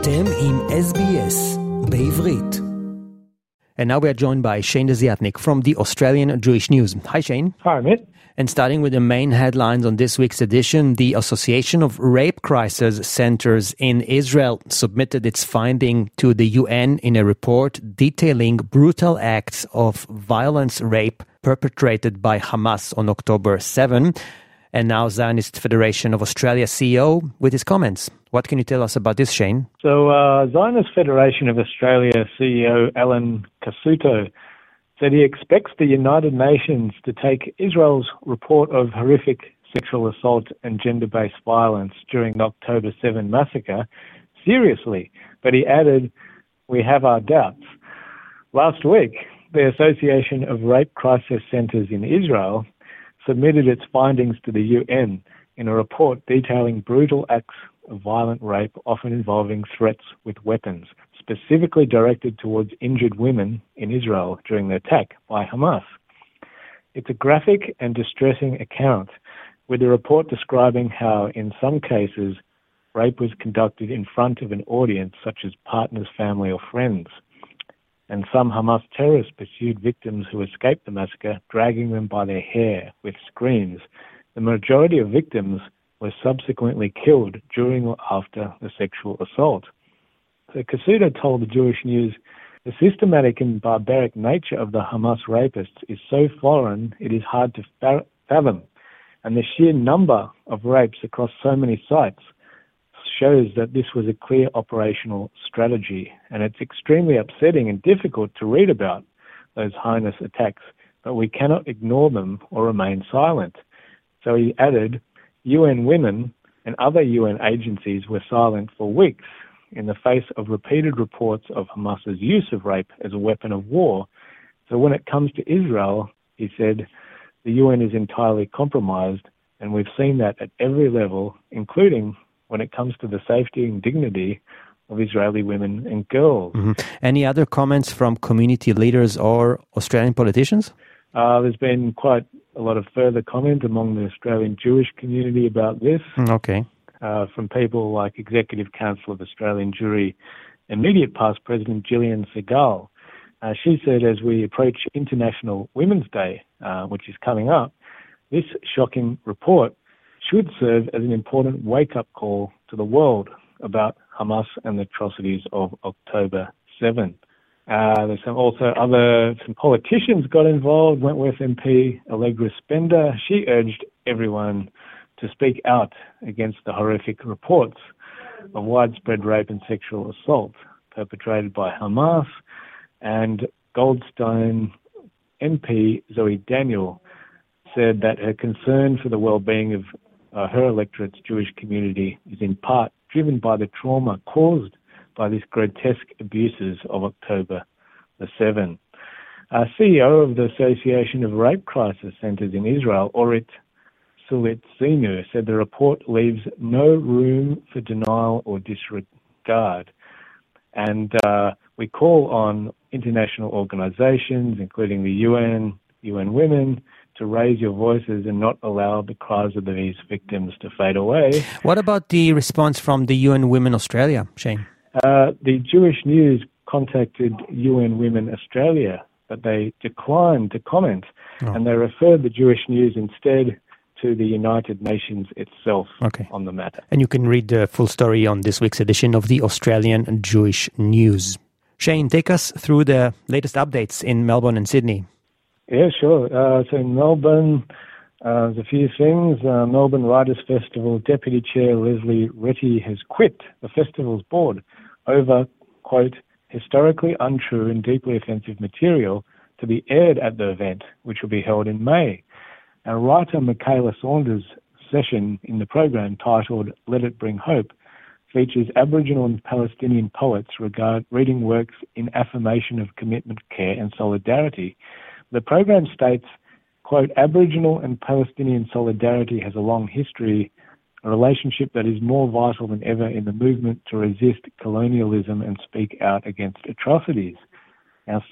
אתם עם SBS בעברית. And now we are joined by Shane Desiatnik from the Australian Jewish News. Hi, Shane. Hi, Amit. And starting with the main headlines on this week's edition, the Association of Rape Crisis Centers in Israel submitted its finding to the UN in a report detailing brutal acts of violence rape perpetrated by Hamas on October 7. And now Zionist Federation of Australia CEO with his comments. What can you tell us about this, Shane? So Zionist Federation of Australia CEO Alan Cassuto said he expects the United Nations to take Israel's report of horrific sexual assault and gender-based violence during the October 7 massacre seriously. But he added, we have our doubts. Last week, the Association of Rape Crisis Centers in Israel submitted its findings to the UN in a report detailing brutal acts of violent rape, often involving threats with weapons, specifically directed towards injured women in Israel during the attack by Hamas. It's a graphic and distressing account, with the report describing how, in some cases, rape was conducted in front of an audience such as partners, family or friends. And some Hamas terrorists pursued victims who escaped the massacre, dragging them by their hair with screams. The majority of victims were subsequently killed during or after the sexual assault. So Cassuto told the Jewish News, the systematic and barbaric nature of the Hamas rapists is so foreign it is hard to fathom, and the sheer number of rapes across so many sites shows that this was a clear operational strategy, and it's extremely upsetting and difficult to read about those heinous attacks, but we cannot ignore them or remain silent. So he added, UN Women and other UN agencies were silent for weeks in the face of repeated reports of Hamas's use of rape as a weapon of war. So when it comes to Israel, he said, the UN is entirely compromised, and we've seen that at every level, including when it comes to the safety and dignity of Israeli women and girls. Mm-hmm. Any other comments from community leaders or Australian politicians? There's been quite a lot of further comment among the Australian Jewish community about this. Okay. From people like Executive Council of Australian Jewry, immediate past President Gillian Segal. She said, as we approach International Women's Day, which is coming up, this shocking report should serve as an important wake-up call to the world about Hamas and the atrocities of October 7. There's some politicians got involved. Wentworth MP Allegra Spender, she urged everyone to speak out against the horrific reports of widespread rape and sexual assault perpetrated by Hamas. And Goldstone MP Zoe Daniel said that her concern for the well-being of her electorate's Jewish community is in part driven by the trauma caused by these grotesque abuses of October the 7. CEO of the Association of Rape Crisis Centers in Israel, Orit Sulitzinu, said the report leaves no room for denial or disregard. And we call on international organizations, including the UN, UN Women, to raise your voices and not allow the cries of these victims to fade away. What about the response from the UN Women Australia, Shane? The Jewish News contacted UN Women Australia, but they declined to comment, and they referred the Jewish News instead to the United Nations itself on the matter. And you can read the full story on this week's edition of the Australian Jewish News. Shane, take us through the latest updates in Melbourne and Sydney. Yeah, sure. So in Melbourne, there's a few things. Melbourne Writers' Festival Deputy Chair Leslie Retty has quit the festival's board over, quote, historically untrue and deeply offensive material to be aired at the event, which will be held in May. And writer Michaela Saunders' session in the program titled Let It Bring Hope features Aboriginal and Palestinian poets reading works in affirmation of commitment, care and solidarity. The program states, quote, Aboriginal and Palestinian solidarity has a long history, a relationship that is more vital than ever in the movement to resist colonialism and speak out against atrocities. Now,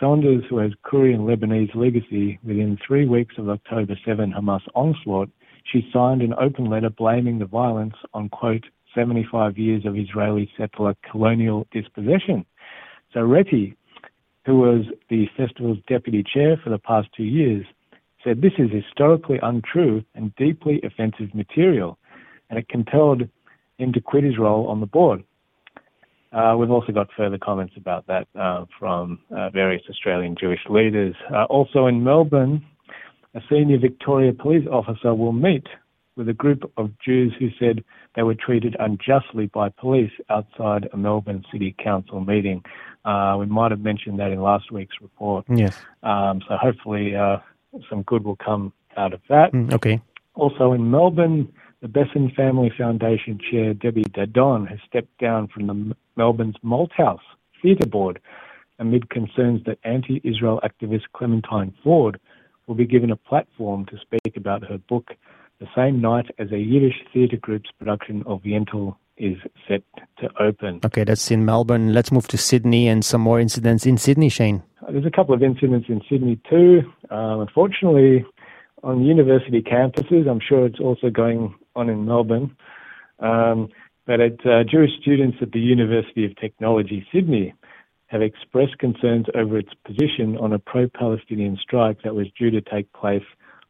Saunders, who has Korean Lebanese legacy, within 3 weeks of October 7 Hamas onslaught, she signed an open letter blaming the violence on, quote, 75 years of Israeli settler colonial dispossession. So Retty, who was the festival's deputy chair for the past 2 years, said this is historically untrue and deeply offensive material, and it compelled him to quit his role on the board. We've also got further comments about that from various Australian Jewish leaders. Also in Melbourne, a senior Victoria police officer will meet with a group of Jews who said they were treated unjustly by police outside a Melbourne City Council meeting. We might have mentioned that in last week's report. Yes. So hopefully some good will come out of that. Okay. Also in Melbourne, the Besson Family Foundation Chair Debbie Dadon has stepped down from Melbourne's Malthouse Theatre Board amid concerns that anti-Israel activist Clementine Ford will be given a platform to speak about her book the same night as a Yiddish theatre group's production of Yentl is set to open. Okay, that's in Melbourne. Let's move to Sydney and some more incidents in Sydney, Shane. There's a couple of incidents in Sydney too. Unfortunately, on university campuses, I'm sure it's also going on in Melbourne, but Jewish students at the University of Technology Sydney have expressed concerns over its position on a pro-Palestinian strike that was due to take place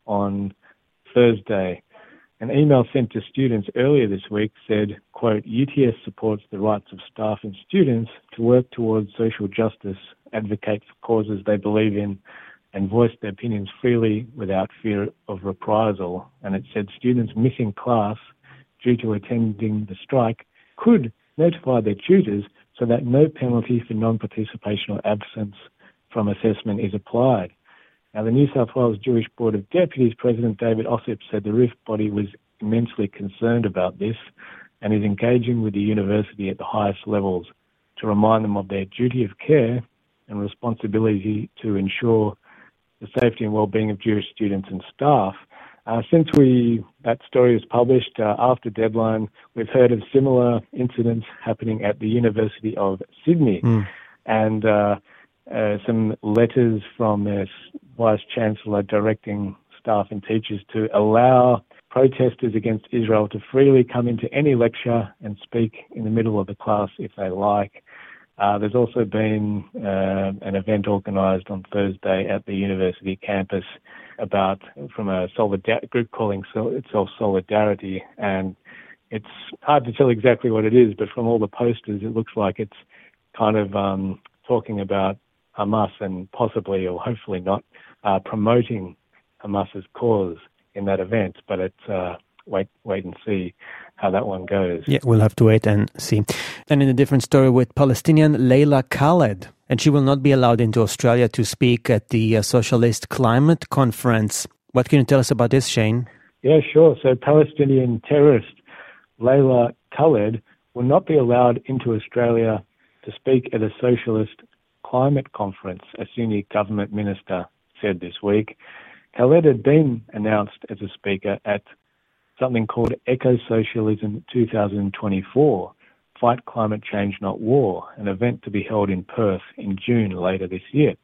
on Thursday. An email sent to students earlier this week said, quote, UTS supports the rights of staff and students to work towards social justice, advocate for causes they believe in, and voice their opinions freely without fear of reprisal. And it said students missing class due to attending the strike could notify their tutors so that no penalty for non-participation or absence from assessment is applied. Now, the New South Wales Jewish Board of Deputies President David Ossip said the RIF body was immensely concerned about this and is engaging with the university at the highest levels to remind them of their duty of care and responsibility to ensure the safety and well-being of Jewish students and staff. Since that story was published after deadline, we've heard of similar incidents happening at the University of Sydney. And some letters from the Vice-Chancellor directing staff and teachers to allow protesters against Israel to freely come into any lecture and speak in the middle of the class if they like. There's also been an event organised on Thursday at the university campus from a group calling itself Solidarity, and it's hard to tell exactly what it is, but from all the posters it looks like it's kind of talking about Hamas and possibly, or hopefully not, promoting Hamas's cause in that event. But it's wait and see how that one goes. Yeah, we'll have to wait and see. And in a different story with Palestinian Leila Khaled, and she will not be allowed into Australia to speak at the Socialist Climate Conference. What can you tell us about this, Shane? Yeah, sure. So Palestinian terrorist Leila Khaled will not be allowed into Australia to speak at a Socialist Climate Conference, a Sunni government minister said this week. Khaled had been announced as a speaker at something called Eco-Socialism 2024, Fight Climate Change Not War, an event to be held in Perth in June later this year.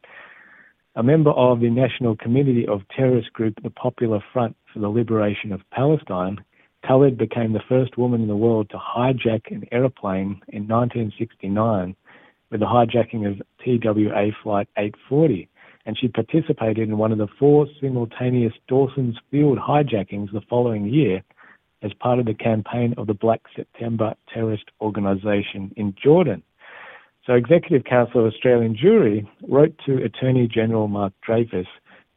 A member of the National Committee of terrorist group the Popular Front for the Liberation of Palestine, Khaled became the first woman in the world to hijack an aeroplane in 1969 with the hijacking of TWA Flight 840, and she participated in one of the four simultaneous Dawson's Field hijackings the following year as part of the campaign of the Black September terrorist organisation in Jordan. So Executive Council of Australian Jewry wrote to Attorney General Mark Dreyfus,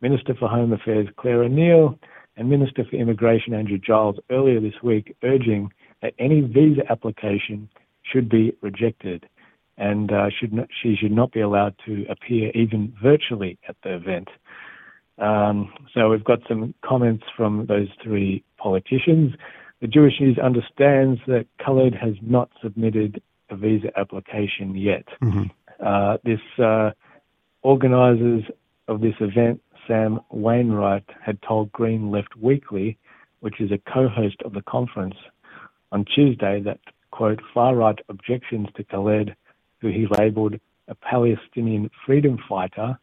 Minister for Home Affairs Claire O'Neill, and Minister for Immigration Andrew Giles earlier this week, urging that any visa application should be rejected, and she should not be allowed to appear even virtually at the event. So we've got some comments from those three politicians. The Jewish News understands that Khaled has not submitted a visa application yet. This organisers of this event, Sam Wainwright, had told Green Left Weekly, which is a co-host of the conference, on Tuesday that, quote, far-right objections to Khaled, who he labelled a Palestinian freedom fighter,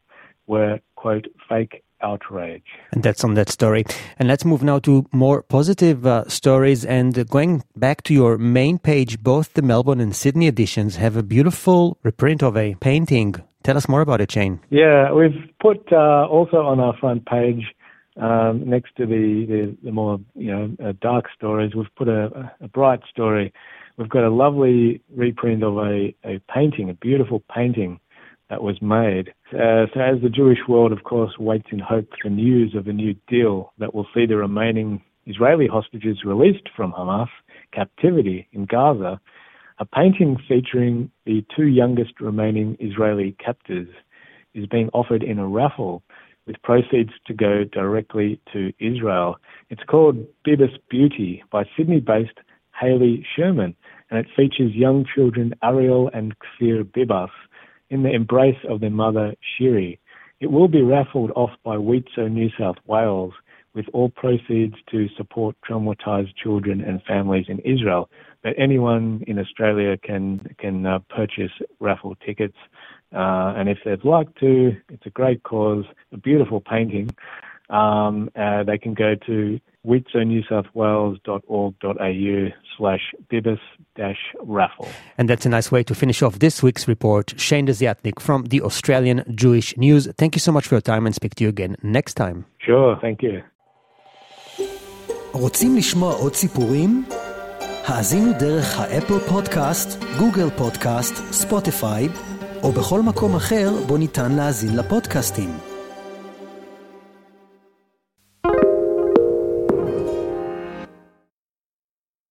were, quote, fake outrage. And that's on that story. And let's move now to more positive stories. And going back to your main page, both the Melbourne and Sydney editions have a beautiful reprint of a painting. Tell us more about it, Shane. Yeah, we've put also on our front page, next to the more dark stories, we've put a bright story. We've got a lovely reprint of a painting, a beautiful painting that was made. So as the Jewish world, of course, waits in hope for news of a new deal that will see the remaining Israeli hostages released from Hamas captivity in Gaza, a painting featuring the two youngest remaining Israeli captors is being offered in a raffle with proceeds to go directly to Israel. It's called Bibas Beauty by Sydney-based Hayley Sherman, and it features young children Ariel and Claire Bibas in the embrace of their mother, Shiri. It will be raffled off by Wheatso, New South Wales, with all proceeds to support traumatised children and families in Israel. But anyone in Australia can purchase raffle tickets. And if they'd like to, it's a great cause, a beautiful painting. They can go to wheatsonewsouthwales.org.au/bibas-raffle. And that's a nice way to finish off this week's report. Shane Desiatnik from the Australian Jewish News. Thank you so much for your time and speak to you again next time. Sure, thank you. רוצים לשמוע עוד סיפורים? האזינו דרך האפל פודקאסט, גוגל פודקאסט, ספוטיפיי, או בכל מקום אחר בו ניתן להאזין לפודקאסטים.